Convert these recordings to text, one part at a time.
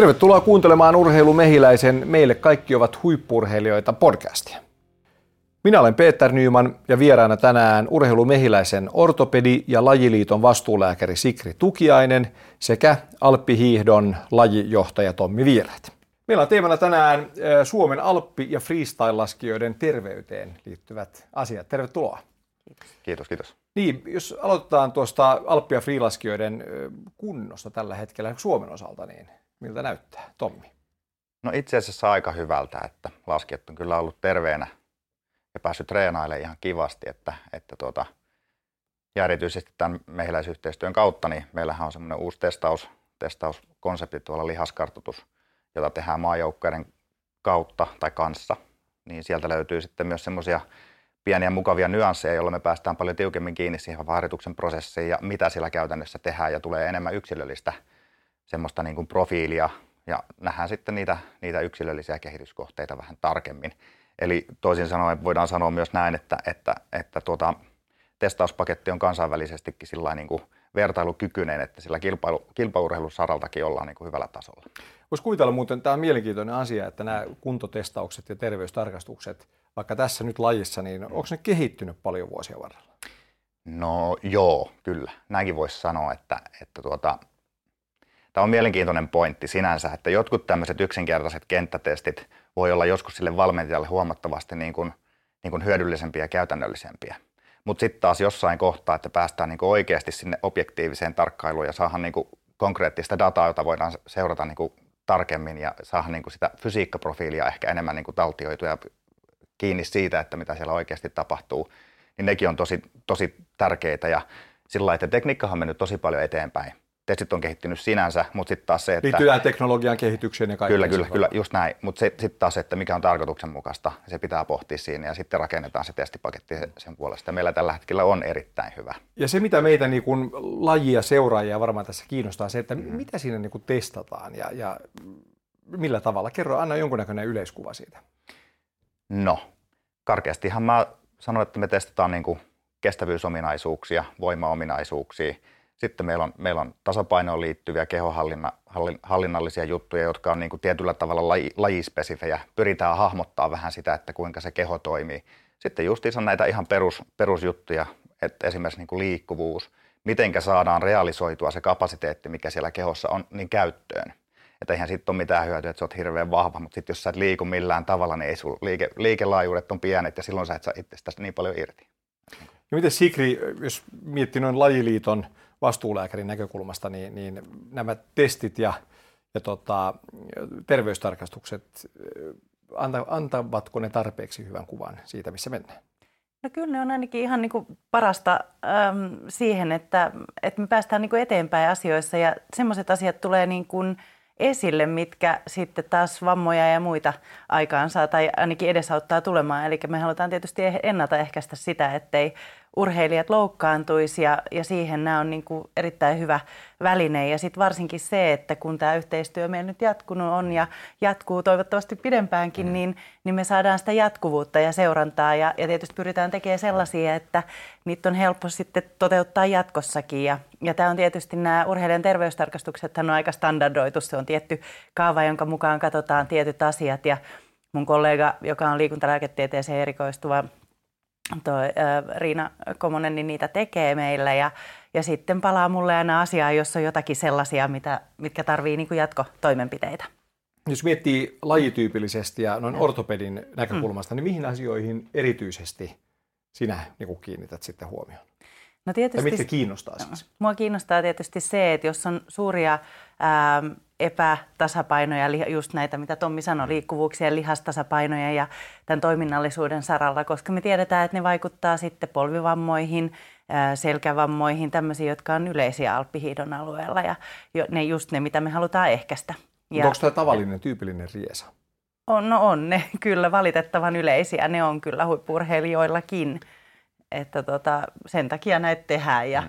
Tervetuloa kuuntelemaan Urheilu Mehiläisen Meille kaikki ovat huippu-urheilijoita -podcastia. Minä olen Peter Nyman ja vieraana tänään Urheilu Mehiläisen ortopedi ja lajiliiton vastuulääkäri Sikri Tukiainen sekä Alppi Hiihdon lajijohtaja Tommi Vierä. Meillä on teemana tänään Suomen alppi- ja freestyle-laskijoiden terveyteen liittyvät asiat. Tervetuloa. Kiitos, kiitos. Niin, jos aloitetaan tuosta alppi- ja freelaskijoiden kunnosta tällä hetkellä Suomen osalta, niin miltä näyttää, Tommi? No itse asiassa aika hyvältä, että laskijat on kyllä ollut terveenä ja päässyt treenailemaan ihan kivasti, ja erityisesti tämän mehiläisyhteistyön kautta, niin meillähän on semmoinen uusi testakonsepti tuolla lihaskartoitus, jota tehdään maajoukkueiden kautta tai kanssa, niin sieltä löytyy sitten myös semmoisia pieniä mukavia nyansseja, joilla me päästään paljon tiukemmin kiinni siihen harjoituksen prosessiin ja mitä siellä käytännössä tehdään, ja tulee enemmän yksilöllistä semmoista niin kuin profiilia ja nähdään sitten niitä yksilöllisiä kehityskohteita vähän tarkemmin. Eli toisin sanoen voidaan sanoa myös näin, että testauspaketti on kansainvälisestikin sillain niin kuin vertailukykyinen, että sillä kilpaurheilusaraltakin ollaan niin kuin hyvällä tasolla. Voisi kuvitella muuten, tämä on mielenkiintoinen asia, että nämä kuntotestaukset ja terveystarkastukset, vaikka tässä nyt lajissa, niin onko ne kehittynyt paljon vuosien varrella? No joo, kyllä. Näinkin voisi sanoa, että tämä on mielenkiintoinen pointti sinänsä, että jotkut tämmöiset yksinkertaiset kenttätestit voi olla joskus sille valmentajalle huomattavasti niin kuin hyödyllisempiä ja käytännöllisempiä. Mutta sitten taas jossain kohtaa, että päästään niin kuin oikeasti sinne objektiiviseen tarkkailuun ja saadaan niin kuin konkreettista dataa, jota voidaan seurata niin kuin tarkemmin ja saada niin kuin sitä fysiikkaprofiilia ehkä enemmän niin kuin taltioitua ja kiinni siitä, että mitä siellä oikeasti tapahtuu, niin nekin on tosi tärkeitä. Ja sillä lailla, että tekniikkahan on mennyt tosi paljon eteenpäin. Testit on kehittynyt sinänsä, mutta sitten taas se, että... Liittyy teknologian kehitykseen ja kaikkeen. Kyllä, just näin. Mutta sitten taas se, että mikä on tarkoituksenmukaista, se pitää pohtia siinä ja sitten rakennetaan se testipaketti sen puolesta. Meillä tällä hetkellä on erittäin hyvä. Ja se, mitä meitä niin kun lajia seuraajia varmaan tässä kiinnostaa, se, että mitä siinä niin kun testataan ja millä tavalla. Kerro, anna jonkunnäköinen yleiskuva siitä. No, karkeastihan mä sanon, että me testataan niin kun kestävyysominaisuuksia, voimaominaisuuksia. Sitten meillä on tasapainoon liittyviä kehohallinnallisia juttuja, jotka on niin kuin tietyllä tavalla lajispesifejä. Pyritään hahmottaa vähän sitä, että kuinka se keho toimii. Sitten justiinsa näitä ihan perusjuttuja, että esimerkiksi niin kuin liikkuvuus, mitenkä saadaan realisoitua se kapasiteetti, mikä siellä kehossa on, niin käyttöön. Että eihän siitä ole mitään hyötyä, että sä oot hirveän vahva, mutta sitten jos sä et liiku millään tavalla, niin ei sun liikelaajuudet on pienet ja silloin sä et saa itsestäsi niin paljon irti. Ja miten Sikri, jos miettii noin lajiliiton vastuulääkärin näkökulmasta, niin nämä testit ja terveystarkastukset, antavatko ne tarpeeksi hyvän kuvan siitä, missä mennään? No kyllä ne on ainakin ihan niin kuin parasta siihen, että me päästään niin kuin eteenpäin asioissa ja sellaiset asiat tulee niin kuin esille, mitkä sitten taas vammoja ja muita aikaansaa tai ainakin edesauttaa tulemaan. Eli me halutaan tietysti ennaltaehkäistä sitä, ettei urheilijat loukkaantuisi ja siihen nämä on niin kuin erittäin hyvä väline. Ja sitten varsinkin se, että kun tämä yhteistyö meillä nyt jatkunut on ja jatkuu toivottavasti pidempäänkin, niin me saadaan sitä jatkuvuutta ja seurantaa ja tietysti pyritään tekemään sellaisia, että niitä on helppo sitten toteuttaa jatkossakin. Ja tämä on tietysti nämä urheilijan terveystarkastuksethan on aika standardoitu, se on tietty kaava, jonka mukaan katsotaan tietyt asiat ja mun kollega, joka on liikuntalääketieteeseen erikoistuva, Riina Komonen, niin niitä tekee meillä ja sitten palaa mulle aina asiaa, jos on jotakin sellaisia, mitkä tarvii niin kuin jatkotoimenpiteitä. Jos miettii lajityypillisesti ja noin ortopedin näkökulmasta, niin mihin asioihin erityisesti sinä niin kuin kiinnität sitten huomioon? No tietysti, tai mitkä kiinnostaa siis? Mua kiinnostaa tietysti se, että jos on suuria epätasapainoja, just näitä, mitä Tommi sanoi, liikkuvuuksia, lihastasapainoja ja tämän toiminnallisuuden saralla, koska me tiedetään, että ne vaikuttaa sitten polvivammoihin, selkävammoihin, tämmöisiä, jotka on yleisiä alppihiidon alueella ja ne, mitä me halutaan ehkäistä. Mutta onko tämä tavallinen, tyypillinen riesa? On ne kyllä valitettavan yleisiä, ne on kyllä huippu-urheilijoillakin, että sen takia näitä tehdään ja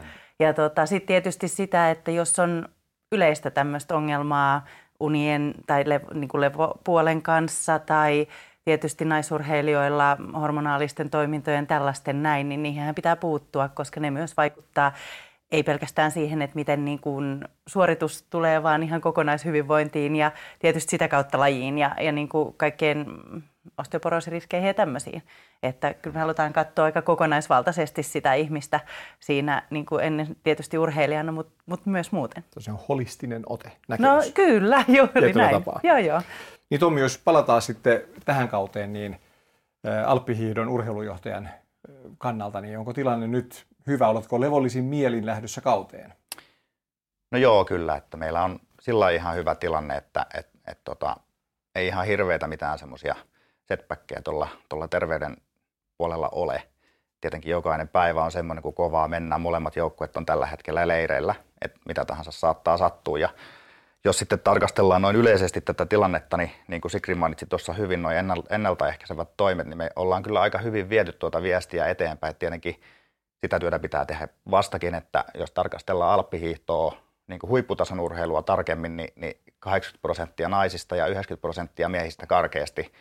sitten tietysti sitä, että jos on yleistä tämmöistä ongelmaa unien tai levopuolen kanssa tai tietysti naisurheilijoilla hormonaalisten toimintojen tällaisten näin, niin niihin pitää puuttua, koska ne myös vaikuttaa ei pelkästään siihen, että miten niin kuin suoritus tulee, vaan ihan kokonaishyvinvointiin ja tietysti sitä kautta lajiin ja niin kuin kaikkeen osteoporoosiriskeihin ja tämmöisiin. Että kyllä me halutaan katsoa aika kokonaisvaltaisesti sitä ihmistä siinä niin kuin ennen tietysti urheilijana, mutta myös muuten. Se on holistinen ote, näkemys. No kyllä, juuri näin. Joo. Niin Tommi, jos palataan sitten tähän kauteen, niin Alppihiihdon urheilujohtajan kannalta, niin onko tilanne nyt hyvä? Oletko levollisin mielin lähdössä kauteen? No joo, kyllä. Että meillä on sillä ihan hyvä tilanne, että ei ihan hirveitä mitään semmoisia setbackkejä tuolla terveyden puolella ole. Tietenkin jokainen päivä on semmoinen, kun kovaa mennään. Molemmat joukkueet on tällä hetkellä leireillä, että mitä tahansa saattaa sattua. Ja jos sitten tarkastellaan noin yleisesti tätä tilannetta, niin kuin Sikri mainitsi tuossa hyvin, noin ennaltaehkäisevät toimet, niin me ollaan kyllä aika hyvin viety tuota viestiä eteenpäin. Tietenkin sitä työtä pitää tehdä vastakin, että jos tarkastellaan alppihiihtoa, niin kuin huipputason urheilua tarkemmin, niin 80% naisista ja 90% miehistä karkeasti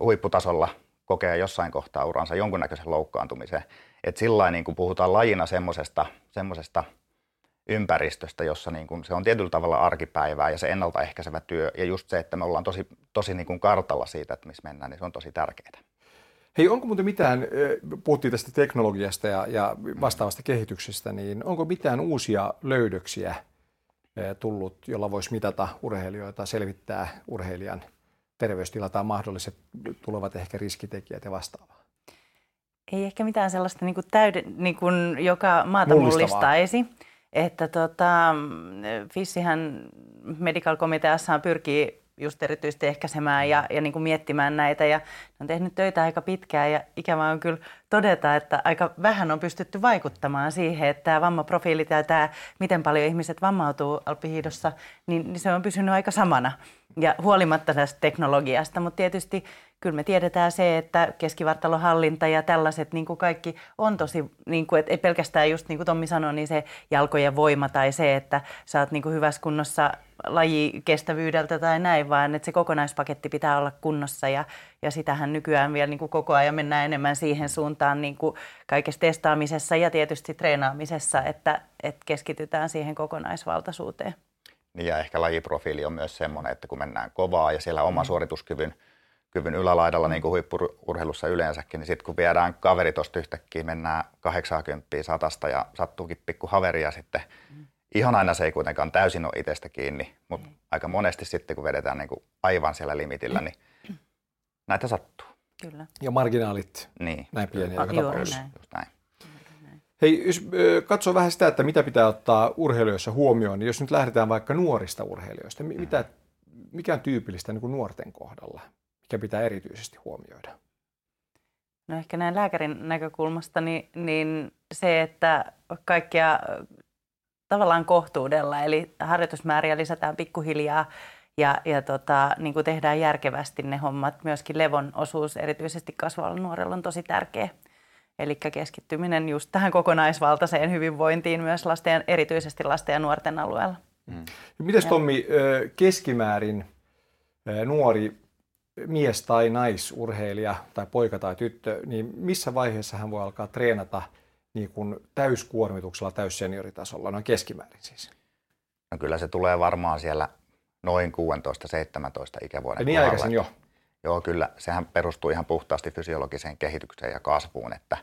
huipputasolla kokee jossain kohtaa uransa jonkunnäköisen loukkaantumisen. Et sillain niin kuin puhutaan lajina semmoisesta ympäristöstä, jossa niin kuin se on tietyllä tavalla arkipäivää ja se ennaltaehkäisevä työ ja just se, että me ollaan tosi niin kuin kartalla siitä, että missä mennään, niin se on tosi tärkeää. Hei, onko muuten mitään, puhuttiin tästä teknologiasta ja vastaavasta kehityksestä, niin onko mitään uusia löydöksiä tullut, jolla voisi mitata urheilijoita, selvittää urheilijan terveystila tai mahdolliset tulevat ehkä riskitekijät ja vastaavaa? Ei ehkä mitään sellaista joka maata mullistaisi. Että FISihän medical komiteassaan pyrkii just erityisesti ehkäisemään ja niin kuin miettimään näitä. Ja on tehnyt töitä aika pitkään ja ikävä on kyllä todeta, että aika vähän on pystytty vaikuttamaan siihen, että tämä vammaprofiili ja tämä, miten paljon ihmiset vammautuu alppihiihdossa, niin se on pysynyt aika samana ja huolimatta tästä teknologiasta. Mutta tietysti kyllä me tiedetään se, että keskivartalohallinta ja tällaiset niin kuin kaikki on tosi, niin kuin, että ei pelkästään just niin kuin Tommi sanoi, niin se jalkojen voima tai se, että sä oot niin kuin hyvässä kunnossa lajikestävyydeltä tai näin, vaan että se kokonaispaketti pitää olla kunnossa ja sitähän nykyään vielä niin kuin koko ajan mennään enemmän siihen suuntaan niin kuin kaikessa testaamisessa ja tietysti treenaamisessa, että keskitytään siihen kokonaisvaltaisuuteen. Niin ja ehkä lajiprofiili on myös semmoinen, että kun mennään kovaa ja siellä oma suorituskyvyn ylälaidalla, niin kuin huippu-urheilussa yleensäkin, niin sitten kun viedään kaveri tuosta yhtäkkiä, mennään 80 satasta ja sattuukin pikku haveria sitten. Ihan aina se ei kuitenkaan täysin ole itsestä kiinni, mutta aika monesti sitten kun vedetään niin kuin aivan siellä limitillä, niin näitä sattuu. Kyllä. Ja marginaalit niin. Näin pieniä joka tapauksessa. Hei, jos katsoo vähän sitä, että mitä pitää ottaa urheilijoissa huomioon, niin jos nyt lähdetään vaikka nuorista urheilijoista, mikä on tyypillistä niin kuin nuorten kohdalla? Mikä pitää erityisesti huomioida? No ehkä näin lääkärin näkökulmasta niin se, että kaikkia tavallaan kohtuudella, eli harjoitusmääriä lisätään pikkuhiljaa ja niin kuin tehdään järkevästi ne hommat. Myöskin levon osuus erityisesti kasvavalla nuorella on tosi tärkeä. Eli keskittyminen just tähän kokonaisvaltaiseen hyvinvointiin myös erityisesti lasten ja nuorten alueella. Mm. Mites Tommi, keskimäärin nuori mies tai naisurheilija tai poika tai tyttö, niin missä vaiheessa hän voi alkaa treenata niin kuin täyskuormituksella, täyssenioritasolla, noin keskimäärin siis? No kyllä se tulee varmaan siellä noin 16-17 ikävuoden. Eli niin aikaisin jo? Joo, kyllä. Sehän perustuu ihan puhtaasti fysiologiseen kehitykseen ja kasvuun. Että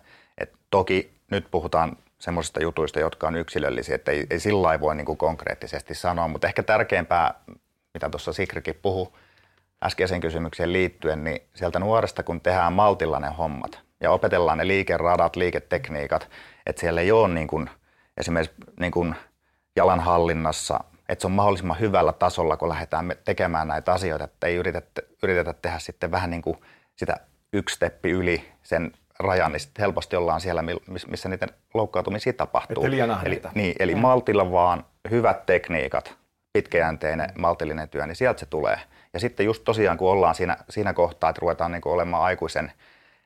toki nyt puhutaan semmoisista jutuista, jotka on yksilöllisiä, että ei sillä lailla voi niin kuin konkreettisesti sanoa, mutta ehkä tärkeämpää, mitä tuossa Sikrikin puhui äskeiseen kysymykseen liittyen, niin sieltä nuoresta kun tehdään maltilla ne hommat, ja opetellaan ne liikeradat, liiketekniikat, että siellä ei ole niin kuin esimerkiksi niin kuin jalanhallinnassa, että se on mahdollisimman hyvällä tasolla, kun lähdetään tekemään näitä asioita, että ei yritetä tehdä sitten vähän niin kuin sitä yksi steppi yli sen rajan, niin sitten helposti ollaan siellä, missä niiden loukkaantumisia tapahtuu. Eli maltilla vaan hyvät tekniikat, pitkäjänteinen maltillinen työ, niin sieltä se tulee. Ja sitten just tosiaan, kun ollaan siinä kohtaa, että ruvetaan niin kuin olemaan aikuisen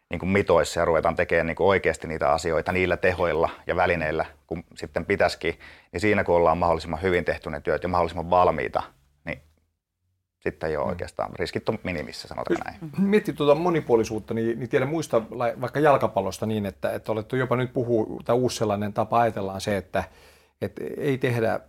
niin kuin mitoissa ja ruvetaan tekemään niin kuin oikeasti niitä asioita niillä tehoilla ja välineillä, kun sitten pitäisikin, niin siinä kun ollaan mahdollisimman hyvin tehty ne työt ja mahdollisimman valmiita, niin sitten ei ole oikeastaan. Riskit on minimissä, sanotaan näin. Miettii tuota monipuolisuutta, niin tiedän muista vaikka jalkapallosta niin, että olette jopa nyt puhuu, tai uusi sellainen tapa ajatellaan se, että ei tehdä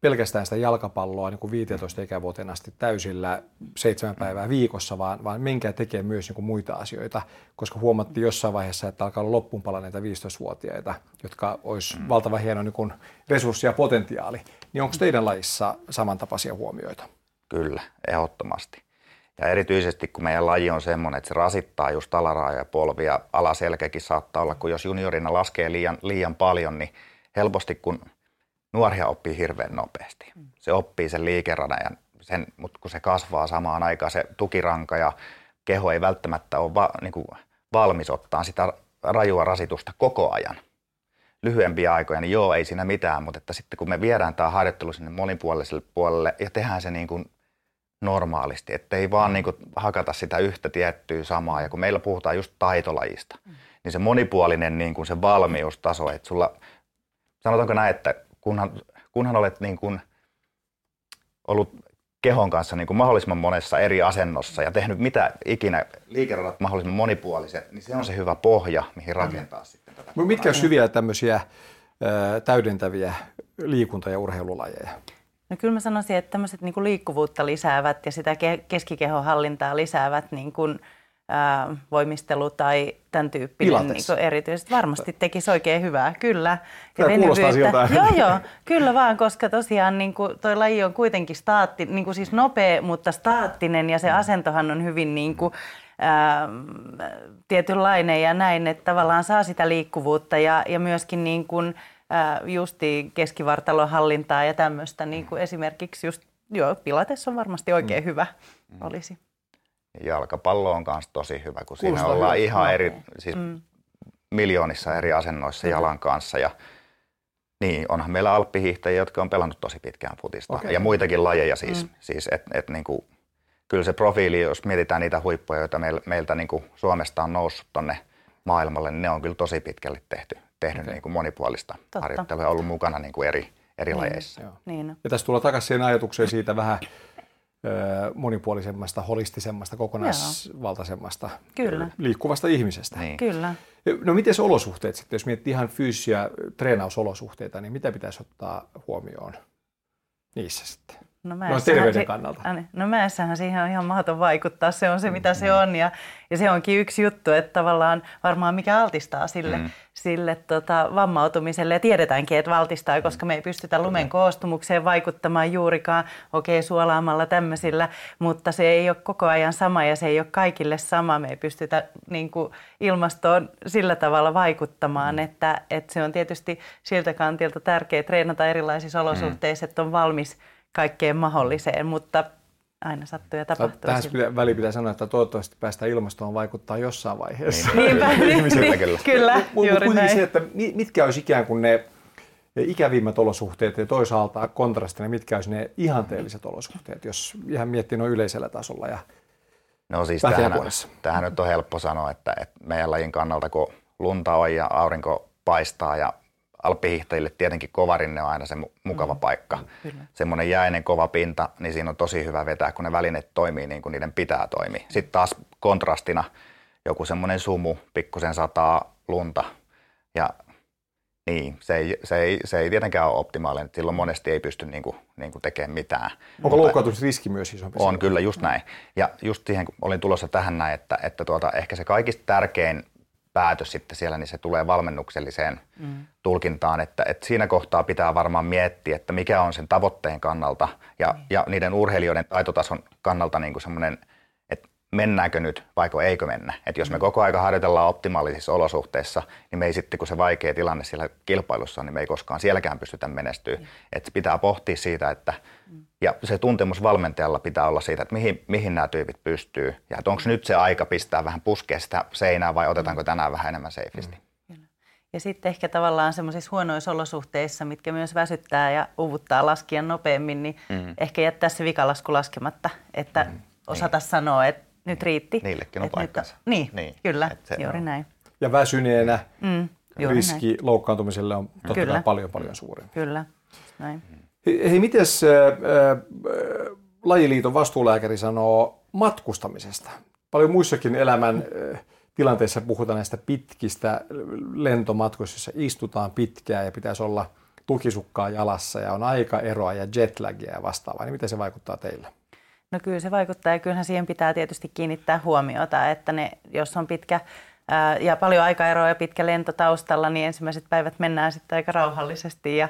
pelkästään sitä jalkapalloa niin kuin 15 ikävuoteen asti täysillä 7 päivää viikossa, vaan menkää tekemään myös niin kuin muita asioita, koska huomattiin jossain vaiheessa, että alkaa olla loppuunpala näitä 15-vuotiaita, jotka olisi valtavan hieno niin kuin resurssi ja potentiaali. Niin onko teidän lajissa samantapaisia huomioita? Kyllä, ehdottomasti. Ja erityisesti kun meidän laji on semmoinen, että se rasittaa just alaraaja ja polvia, alaselkäkin saattaa olla, kun jos juniorina laskee liian paljon, niin helposti kun nuoria oppii hirveän nopeasti. Se oppii sen liikeradan, ja sen, mutta kun se kasvaa samaan aikaan, se tukiranka ja keho ei välttämättä ole valmis ottaa sitä rajua rasitusta koko ajan. Lyhyempiä aikoja, niin joo, ei siinä mitään, mutta että sitten kun me viedään tämä harjoittelu sinne monipuoliselle puolelle ja tehdään se niin kuin normaalisti, ettei vaan niin kuin hakata sitä yhtä tiettyä samaa. Ja kun meillä puhutaan just taitolajista, niin se monipuolinen niin kuin se valmiustaso, että sulla, sanotaanko näin, että kunhan olet niin kuin ollut kehon kanssa niin kuin mahdollisimman monessa eri asennossa ja tehnyt mitä ikinä liikeradat mahdollisimman monipuoliset, niin se on se hyvä pohja, mihin rakentaa sitten tätä. Mitkä on hyviä tämmöisiä täydentäviä liikunta- ja urheilulajeja? No kyllä mä sanoisin, että tämmöiset niin kuin liikkuvuutta lisäävät ja sitä keskikehon hallintaa lisäävät niin kuin voimistelu tai tämän tyyppinen niin erityisesti varmasti tekisi oikein hyvää, kyllä. Ja kuulostaa siltä. Joo, kyllä vaan, koska tosiaan niin kuin toi laji on kuitenkin niin kuin siis nopea, mutta staattinen ja se asentohan on hyvin niin kuin, tietynlainen ja näin, että tavallaan saa sitä liikkuvuutta ja myöskin niin kuin, justiin keskivartalon hallintaa ja tämmöistä niin kuin esimerkiksi just, joo, pilates on varmasti oikein hyvä olisi. Jalkapallo on myös tosi hyvä, kun siinä ollaan ihan eri, siis miljoonissa eri asennoissa jalan kanssa. Ja, niin, onhan meillä alppihiihtäjiä, jotka on pelannut tosi pitkään futista ja muitakin lajeja siis. Siis et, niinku, kyllä se profiili, jos mietitään niitä huippuja, joita meiltä niinku, Suomesta on noussut tuonne maailmalle, niin ne on kyllä tosi pitkälle tehnyt niinku, monipuolista harjoittelua ja ollut mukana niinku, eri lajeissa. Niin. Ja tässä tullaan takaisin siihen ajatukseen siitä vähän monipuolisemmasta, holistisemmasta, kokonaisvaltaisemmasta, liikkuvasta ihmisestä. Niin. Kyllä. No miten olosuhteet sitten, jos miettii ihan fyysisiä treenausolosuhteita, niin mitä pitäisi ottaa huomioon niissä sitten? No terveyden kannalta. No mäessähän siihen on ihan mahdoton vaikuttaa, se on se mitä se on ja se onkin yksi juttu, että tavallaan varmaan mikä altistaa sille vammautumiselle ja tiedetäänkin, että altistaa, koska me ei pystytä lumen koostumukseen vaikuttamaan juurikaan, suolaamalla tämmöisillä, mutta se ei ole koko ajan sama ja se ei ole kaikille sama, me ei pystytä niin kuin ilmastoon sillä tavalla vaikuttamaan, että se on tietysti siltä kantilta tärkeää treenata erilaisissa olosuhteissa, että on valmis kaikkeen mahdolliseen, mutta aina sattuu ja tapahtuu. Tähän väliin pitää sanoa, että toivottavasti päästään ilmastoon vaikuttaa jossain vaiheessa. Niinpä, kyllä, juuri näin. Se, että mitkä olisi ikään kuin ne ikävimmät olosuhteet ja toisaalta kontrastina, mitkä olisi ne ihanteelliset olosuhteet, jos ihan miettii noin yleisellä tasolla ja vähäpuolessa. Tämähän nyt on helppo sanoa, että meidän lajin kannalta, kun lunta on ja aurinko paistaa ja alppihiihtäjille tietenkin kovarinne on aina se mukava paikka. Semmoinen jäinen kova pinta, niin siinä on tosi hyvä vetää, kun ne välineet toimii niin kuin niiden pitää toimia. Sitten taas kontrastina joku semmoinen sumu, pikkusen sataa lunta. Ja niin, se ei tietenkään ole optimaalinen. Silloin monesti ei pysty niin kuin tekemään mitään. Onko loukkaantumisriski myös isompi? On kyllä, just näin. Ja just siihen, kun olin tulossa tähän näin, että ehkä se kaikista tärkein päätös sitten siellä, niin se tulee valmennukselliseen tulkintaan, että siinä kohtaa pitää varmaan miettiä, että mikä on sen tavoitteen kannalta ja niiden urheilijoiden taitotason kannalta niin kuin semmoinen, että mennäänkö nyt vaiko eikö mennä. Että jos me koko aika harjoitellaan optimaalisissa olosuhteissa, niin me ei sitten, kun se vaikea tilanne siellä kilpailussa on, niin me ei koskaan sielläkään pystytä menestyä. Että pitää pohtia siitä, että ja se tuntemus valmentajalla pitää olla siitä, että mihin nämä tyypit pystyy ja onko nyt se aika pistää vähän puskea sitä seinää vai otetaanko tänään vähän enemmän seifisti. Ja sitten ehkä tavallaan semmoisissa huonoissa olosuhteissa, mitkä myös väsyttää ja uvuttaa laskea nopeammin, niin ehkä jättää se vikalasku laskematta, että osata sanoa, että nyt riitti. Niillekin on paikkansa. Niin, kyllä, juuri näin. Ja väsyneenä riski näin loukkaantumiselle on totta kai paljon suurempi. Kyllä, näin. Hei, mites lajiliiton vastuulääkäri sanoo matkustamisesta. Paljon muissakin elämän tilanteissa puhutaan näistä pitkistä lentomatkoista, joissa istutaan pitkään ja pitäisi olla tukisukkaa jalassa ja on aikaeroa ja jetlagia ja vastaavaa. Niin miten se vaikuttaa teillä? No kyllä se vaikuttaa ja kyllähän siihen pitää tietysti kiinnittää huomiota, että ne, jos on pitkä ja paljon aikaeroa ja pitkä lento taustalla, niin ensimmäiset päivät mennään sitten aika rauhallisesti ja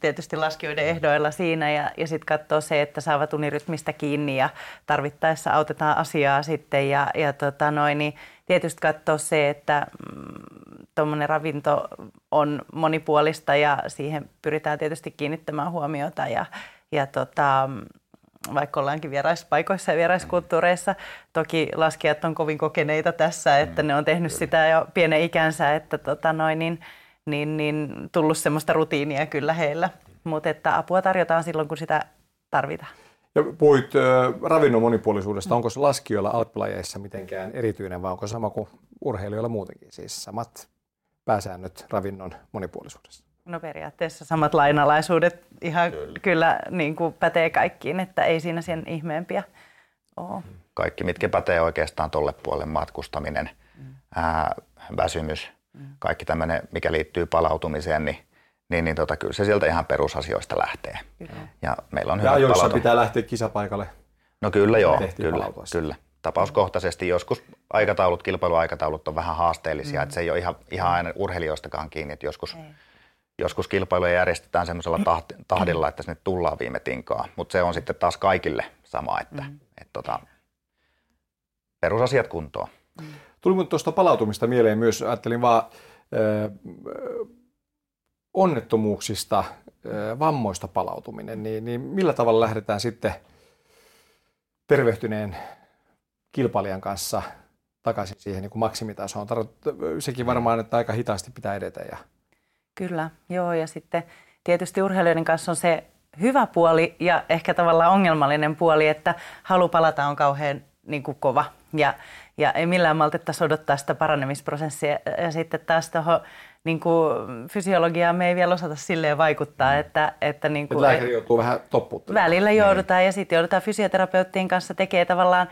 tietysti laskijoiden ehdoilla siinä ja sitten katsoo se, että saavat unirytmistä kiinni ja tarvittaessa autetaan asiaa sitten niin tietysti katsoo se, että tuommoinen ravinto on monipuolista ja siihen pyritään tietysti kiinnittämään huomiota vaikka ollaankin vieraispaikoissa ja vieraiskulttuureissa. Toki laskijat on kovin kokeneita tässä, että ne on tehnyt sitä jo pienen ikänsä, että tullut semmoista rutiinia kyllä heillä. Mutta että apua tarjotaan silloin, kun sitä tarvitaan. Ja puhuit ravinnon monipuolisuudesta. Onko se laskijoilla alppilajeissa mitenkään erityinen vai onko sama kuin urheilijoilla muutenkin? Siis samat pääsäännöt ravinnon monipuolisuudessa. No periaatteessa samat lainalaisuudet ihan kyllä niin kuin pätee kaikkiin, että ei siinä sen ihmeempiä ole. Kaikki, mitkä pätee oikeastaan tolle puolelle, matkustaminen, väsymys, kaikki tämmöinen, mikä liittyy palautumiseen, niin kyllä se sieltä ihan perusasioista lähtee. Ja meillä on hyvät palautumiset. Ja joissa pitää lähteä kisapaikalle. No kyllä joo, kyllä. Tapauskohtaisesti joskus kilpailuaikataulut on vähän haasteellisia, että se ei ole ihan aina urheilijoistakaan kiinni, että joskus kilpailuja järjestetään semmoisella tahdilla, että sinne tullaan viime tinkaan, mutta se on sitten taas kaikille sama, että perusasiat kuntoon. Tuli minun tuosta palautumista mieleen myös, ajattelin vaan onnettomuuksista, vammoista palautuminen, niin millä tavalla lähdetään sitten tervehtyneen kilpailijan kanssa takaisin siihen niin kuin maksimitasoon? Sekin varmaan, että aika hitaasti pitää edetä ja... Kyllä, joo, ja sitten tietysti urheilijoiden kanssa on se hyvä puoli ja ehkä tavallaan ongelmallinen puoli, että halu palata on kauhean niin kuin kova ja ei millään maltettaisi odottaa sitä paranemisprosessia ja sitten taas tuohon niin kuin fysiologiaan me ei vielä osata silleen vaikuttaa, että niin kuin lääkäri joutuu vähän toppuuttamaan. Välillä joudutaan ja sitten joudutaan fysioterapeuttien kanssa tekemään tavallaan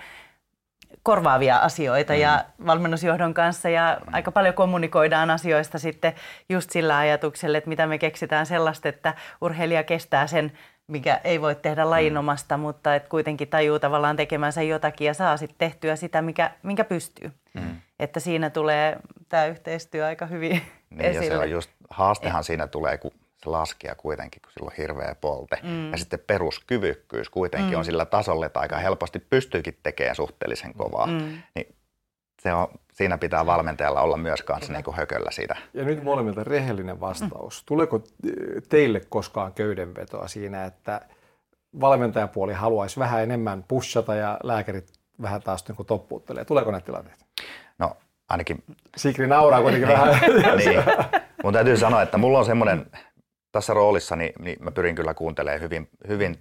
korvaavia asioita ja valmennusjohdon kanssa ja aika paljon kommunikoidaan asioista sitten just sillä ajatuksella, että mitä me keksitään sellaista, että urheilija kestää sen, mikä ei voi tehdä lajinomasta, mutta että kuitenkin tajuu tavallaan tekemänsä jotakin ja saa sitten tehtyä sitä, minkä pystyy. Että siinä tulee tämä yhteistyö aika hyvin esille. Ja se on just, haastehan siinä tulee, kun se laskee kuitenkin, kun sillä on hirveä polte. Ja sitten peruskyvykkyys kuitenkin on sillä tasolla, että aika helposti pystyykin tekemään suhteellisen kovaa. Niin se on, siinä pitää valmentajalla olla myös kanssa niin kuin hököllä sitä. Ja nyt molemmilta rehellinen vastaus. Tuleeko teille koskaan köydenvetoa siinä, että valmentajapuoli haluaisi vähän enemmän pushata ja lääkärit vähän taas niin kuin toppuuttelee? Tuleeko näitä tilanteita? No ainakin... Sikri nauraa kuitenkin vähän. Niin. Mun täytyy sanoa, että mulla on semmoinen... Tässä roolissa niin mä pyrin kyllä kuuntelemaan hyvin,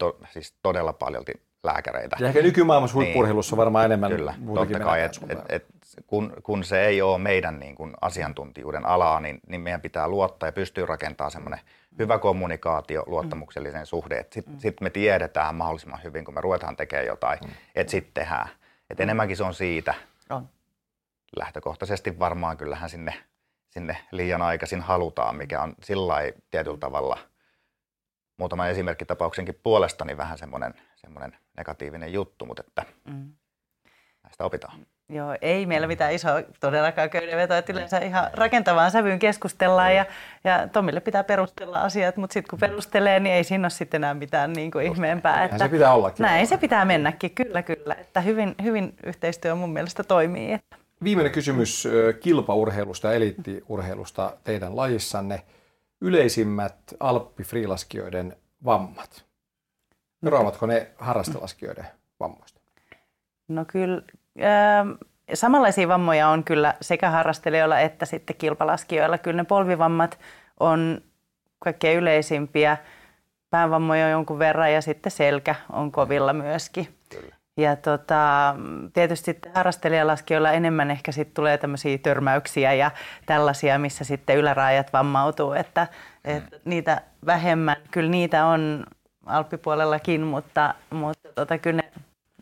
todella paljolti lääkäreitä. Ja ehkä nykymaailmassa huippu-urheilussa varmaan enemmän. Kyllä, totta kai. Kun se ei ole meidän niin kuin asiantuntijuuden alaa, niin meidän pitää luottaa ja pystyy rakentamaan semmoinen hyvä kommunikaatio, luottamuksellinen suhde. Sitten me tiedetään mahdollisimman hyvin, kun me ruvetaan tekemään jotain, että sitten tehdään. Että enemmänkin se on siitä. Lähtökohtaisesti varmaan kyllähän sinne liian aikaisin halutaan, mikä on sillain tietyllä tavalla muutaman esimerkkitapauksenkin puolesta niin vähän semmoinen negatiivinen juttu, mutta että näistä opitaan. Joo, ei meillä mitään isoa todellakaan köydenvetoa, että yleensä ihan rakentavaan sävyyn keskustellaan ja Tommille pitää perustella asiat, mutta sitten kun perustelee, niin ei siinä ole sitten enää mitään niin kuin ihmeempää. Että se pitää ollakin. Näin se pitää mennäkin, kyllä, että hyvin yhteistyö mun mielestä toimii. Että. Viimeinen kysymys kilpaurheilusta ja eliittiurheilusta teidän lajissanne. Yleisimmät alppi-freelaskijoiden vammat. Eroavatko ne harrastelaskijoiden vammoista? No kyllä. Samanlaisia vammoja on kyllä sekä harrastelijoilla että sitten kilpalaskijoilla. Kyllä ne polvivammat on kaikkein yleisimpiä. Päänvammoja on jonkun verran ja sitten selkä on kovilla myöskin. Kyllä. Ja tietysti harrastelijalaskijoilla enemmän ehkä sitten tulee tämmöisiä törmäyksiä ja tällaisia, missä sitten yläraajat vammautuu, että niitä vähemmän. Kyllä niitä on alppipuolellakin, mutta kyllä ne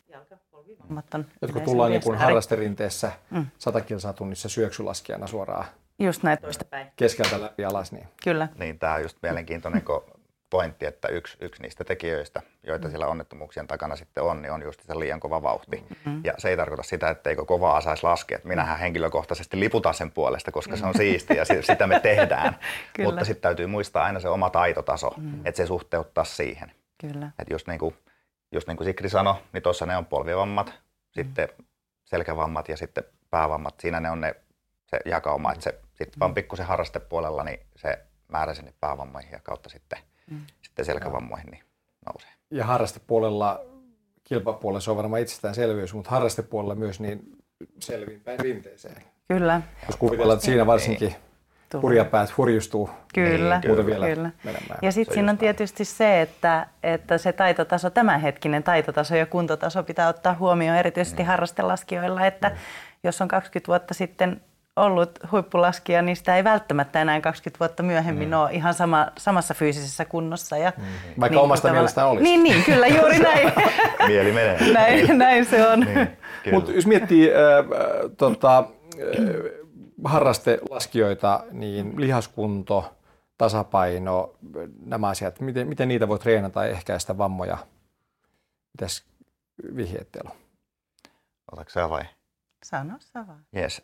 jalkapolvivammat on yleensä. Jotkut tullaan niin kuin harrasterinteessä 100 kilsaa tunnissa syöksylaskijana suoraan. Just näin toista päin. Keskeltä läpi alas. Niin. Kyllä. Niin, tämä on just mielenkiintoinen pointti, että yksi niistä tekijöistä, joita siellä onnettomuuksien takana sitten on, niin on just se liian kova vauhti. Ja se ei tarkoita sitä, etteikö kovaa saisi laskea. Minähän henkilökohtaisesti liputan sen puolesta, koska se on siistiä ja sitä me tehdään. Mutta sitten täytyy muistaa aina se oma taitotaso, että se suhteuttaa siihen. Kyllä. Et just niin kuin Sikri sanoi, niin tuossa ne on polvivammat, sitten selkävammat ja sitten päävammat. Siinä ne on se jakauma, että sitten vaan pikkusen harrastepuolella niin se määrä sinne päävammoihin ja kautta sitten selkävammoihin niin nousee. Ja harrastepuolella, kilpapuolella se on varmaan itsestäänselvyys, mutta harrastepuolella myös niin selvinpäin rinteeseen. Kyllä. Jos kuvitellaan, että siinä varsinkin hurjapäät hurjistuu, kyllä, niin muuten vielä menemään. Ja sitten siinä on tietysti se, että se taitotaso, tämänhetkinen taitotaso ja kuntotaso pitää ottaa huomioon erityisesti harrastelaskijoilla, että jos on 20 vuotta sitten ollut huippulaskija, niin sitä ei välttämättä enää 20 vuotta myöhemmin ole ihan samassa fyysisessä kunnossa. Ja vaikka niin, omasta mielestä olisi. Niin, kyllä juuri näin. Mieli menee. Näin se on. Niin, mutta jos miettii harrastelaskijoita, niin lihaskunto, tasapaino, nämä asiat, miten niitä voi treenata ja ehkäistä vammoja? Mitäs vihjeet teillä on? Otatko sä vai? Sano vaan. Yes.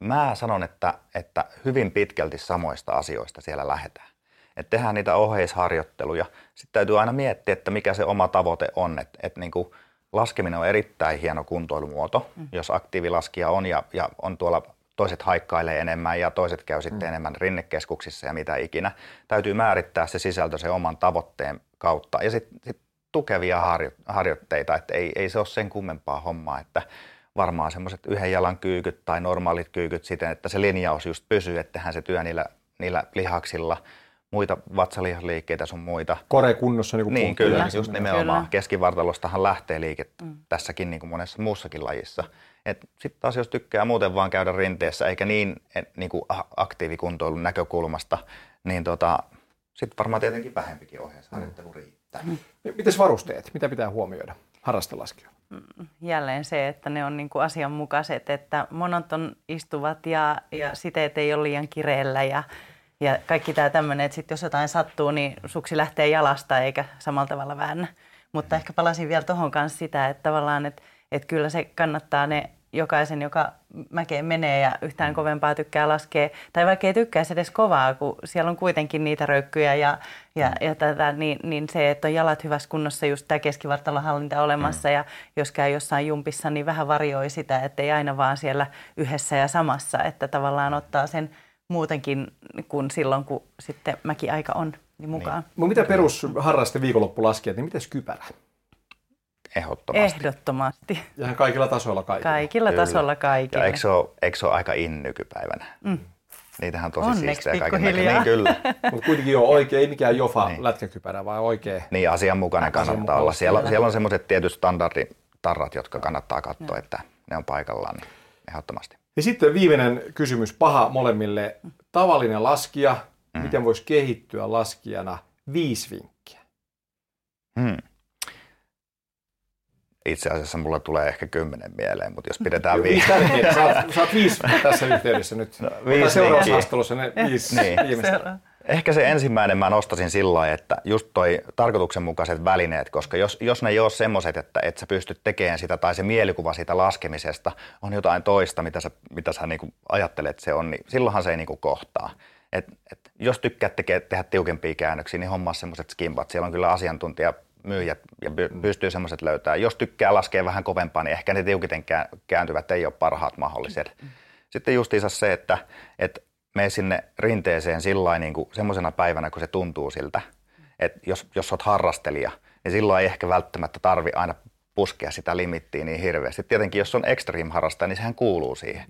Mä sanon, että hyvin pitkälti samoista asioista siellä lähdetään. Et tehdään niitä oheisharjoitteluja. Sitten täytyy aina miettiä, että mikä se oma tavoite on. Et niinku laskeminen on erittäin hieno kuntoilumuoto, jos aktiivilaskija on ja on tuolla toiset haikkailee enemmän ja toiset käy sitten enemmän rinnekeskuksissa ja mitä ikinä. Täytyy määrittää se sisältö sen oman tavoitteen kautta ja sit tukevia harjoitteita. Et ei se ole sen kummempaa hommaa, että varmaan semmoiset yhden jalan kyykyt tai normaalit kyykyt siten, että se linjaus just pysyy, ettehän se työ niillä lihaksilla, muita vatsalihasliikkeitä sun muita. Kore kunnossa niin kuin niin, kyllä, just nimenomaan. Kyllä. Keskivartalostahan lähtee liike tässäkin niin kuin monessa muussakin lajissa. Sitten taas jos tykkää muuten vaan käydä rinteessä eikä niin kuin aktiivikuntoilun näkökulmasta, niin sitten varmaan tietenkin vähempikin ohjeisharjoittelu riittää. Mites varusteet? Mitä pitää huomioida harrastelaskijoilla? Jälleen se, että ne on niin kuin asianmukaiset, että monoton istuvat ja siteet ei ole liian kireellä ja kaikki tämä tämmöinen, että sit jos jotain sattuu, niin suksi lähtee jalasta eikä samalla tavalla väännä. Mutta ehkä palasin vielä tuohon kanssa sitä, että tavallaan, että kyllä se kannattaa ne jokaisen, joka mäkeen menee ja yhtään kovempaa tykkää laskea, tai vaikka ei tykkäisi edes kovaa, kun siellä on kuitenkin niitä röykkyjä ja tätä, niin se, että on jalat hyvässä kunnossa, just tämä keskivartalohallinta olemassa, ja jos käy jossain jumpissa, niin vähän varjoi sitä, ettei aina vaan siellä yhdessä ja samassa, että tavallaan ottaa sen muutenkin kuin silloin, kun sitten mäkin aika on niin mukaan. Niin. Mutta mitä perusharraste viikonloppulaskijat, niin mites kypärä? Ehdottomasti. Ja kaikilla tasoilla kaikilla. Kaikilla tasolla kaikilla. Ja eikö se ole aika in nykypäivänä? Niitähän on tosi siistejä kaikenlaisia. Niin kyllä. Mutta kuitenkin joo, oikein, ei mikään jofa lätkäkypärä, vaan oikein. Niin, asianmukainen kannattaa olla. Siellä on semmoiset tietyt standarditarrat, jotka kannattaa katsoa, että ne on paikallaan. Niin ehdottomasti. Ja sitten viimeinen kysymys, paha molemmille. Tavallinen laskija, miten voisi kehittyä laskijana? 5 vinkkiä. Itse asiassa mulla tulee ehkä 10 mieleen, mutta jos pidetään 5. Saat 5 tässä yhteydessä nyt. No, 5 seuraavassa haastelussa ne 5 viimeistä. Ehkä se ensimmäinen mä nostasin sillä lailla, että just toi tarkoituksenmukaiset välineet, koska jos ne ei ole semmoiset, että et sä pystyt tekemään sitä tai se mielikuva siitä laskemisesta on jotain toista, mitä sä niinku ajattelet se on, niin silloinhan se ei niinku kohtaa. Et jos tykkäät tehdä tiukempia käännöksiä, niin hommaa semmoiset skimbat. Siellä on kyllä asiantuntija myyjät ja pystyy semmoiset löytämään. Jos tykkää laskea vähän kovempaa, niin ehkä ne tiukiten kääntyvät ei ole parhaat mahdolliset. Sitten justiinsa se, että mene sinne rinteeseen sillain niin kuin semmoisena päivänä, kun se tuntuu siltä. Että jos olet harrastelija, niin silloin ei ehkä välttämättä tarvi aina puskea sitä limittiä niin hirveästi. Tietenkin jos on extreme-harrastaja, niin sehän kuuluu siihen.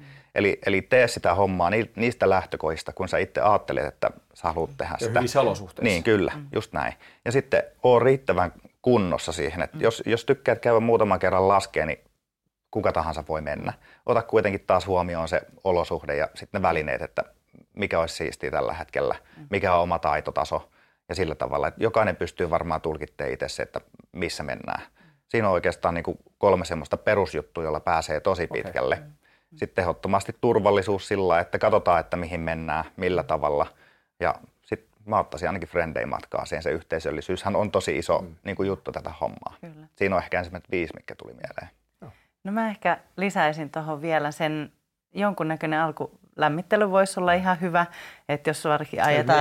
Eli tee sitä hommaa niistä lähtökohdista, kun sä itse ajattelet, että sä haluat tehdä sitä. Ja hyvissä olosuhteissa. Niin, kyllä, just näin. Ja sitten ole riittävän kunnossa siihen, että jos tykkäät käydä muutaman kerran laskeen, niin kuka tahansa voi mennä. Ota kuitenkin taas huomioon se olosuhde ja sitten ne välineet, että mikä olisi siistiä tällä hetkellä, mikä on oma taitotaso ja sillä tavalla, että jokainen pystyy varmaan tulkitteen itse se, että missä mennään. Siinä on oikeastaan niin kuin 3 semmoista perusjuttua, jolla pääsee tosi pitkälle. Okay. Sitten ehdottomasti turvallisuus sillä, että katsotaan, että mihin mennään, millä tavalla. Ja sitten mä ottaisin ainakin frendejä matkaan siihen. Se yhteisöllisyyshän on tosi iso niin kuin juttu tätä hommaa. Kyllä. Siinä on ehkä ensimmäiset 5, mikä tuli mieleen. No mä ehkä lisäisin tuohon vielä sen jonkunnäköinen alkulämmittely voisi olla ihan hyvä, että jos suorakin ajetaan...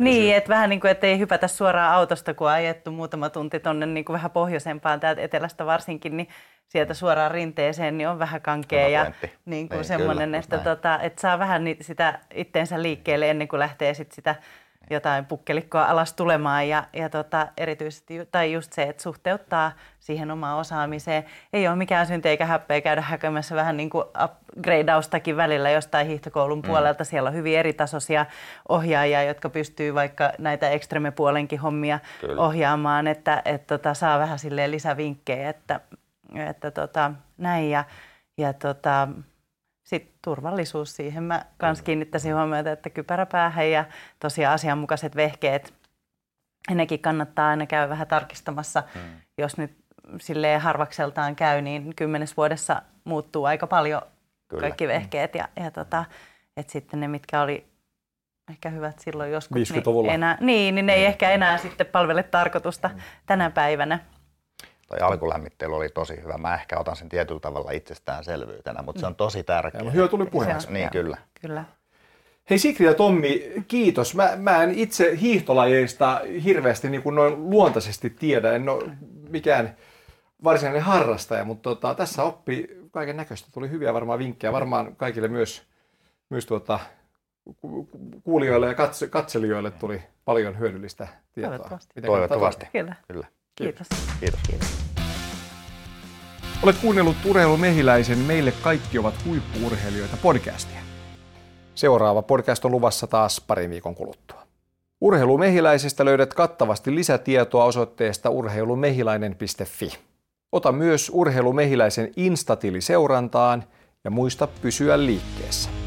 Niin, että vähän niin kuin, että ei hypätä suoraan autosta, kun on ajettu muutama tunti tuonne niin kuin vähän pohjoisempaan, täältä etelästä varsinkin, niin sieltä suoraan rinteeseen niin on vähän kankea ja niin kuin semmoinen, että, että saa vähän sitä itteensä liikkeelle ennen kuin lähtee sit sitä jotain pukkelikkoa alas tulemaan ja erityisesti, tai just se, että suhteuttaa siihen omaan osaamiseen. Ei ole mikään synti eikä häppeä käydä häkemässä vähän niin kuin upgradeaustakin välillä jostain hiihtokoulun puolelta. Siellä on hyvin eritasoisia ohjaajia, jotka pystyy vaikka näitä extreme-puolenkin hommia ohjaamaan, että saa vähän silleen lisävinkkejä, että näin ja sitten turvallisuus, siihen mä kans kiinnittäisin huomiota, että kypäräpäähän ja tosiaan asianmukaiset vehkeet, nekin kannattaa aina käydä vähän tarkistamassa. Jos nyt silleen harvakseltaan käy, niin 10 vuodessa muuttuu aika paljon kaikki vehkeet ja et sitten ne, mitkä oli ehkä hyvät silloin joskus, niin ne ei ehkä enää sitten palvele tarkoitusta tänä päivänä. Toi alkulämmittely oli tosi hyvä. Mä ehkä otan sen tietyllä tavalla itsestäänselvyytenä, mutta se on tosi tärkeä. Hyvä tuli puheeksi. Niin, kyllä. Hei Sikri ja Tommi, kiitos. Mä en itse hiihtolajeista hirveästi niin kuin noin luontaisesti tiedä. En ole mikään varsinainen harrastaja, mutta tässä oppi kaiken näköistä. Tuli hyviä varmaan vinkkejä, varmaan kaikille myös kuulijoille ja katselijoille tuli paljon hyödyllistä tietoa. Toivottavasti. Kyllä. Kiitos. Olet kuunnellut Urheilu Mehiläisen Meille kaikki ovat huippu-urheilijoita -podcastia. Seuraava podcast on luvassa taas 2 viikon kuluttua. Urheilu Mehiläisestä löydät kattavasti lisätietoa osoitteesta urheilumehilainen.fi. Ota myös Urheilu Mehiläisen Instatili seurantaan ja muista pysyä liikkeessä.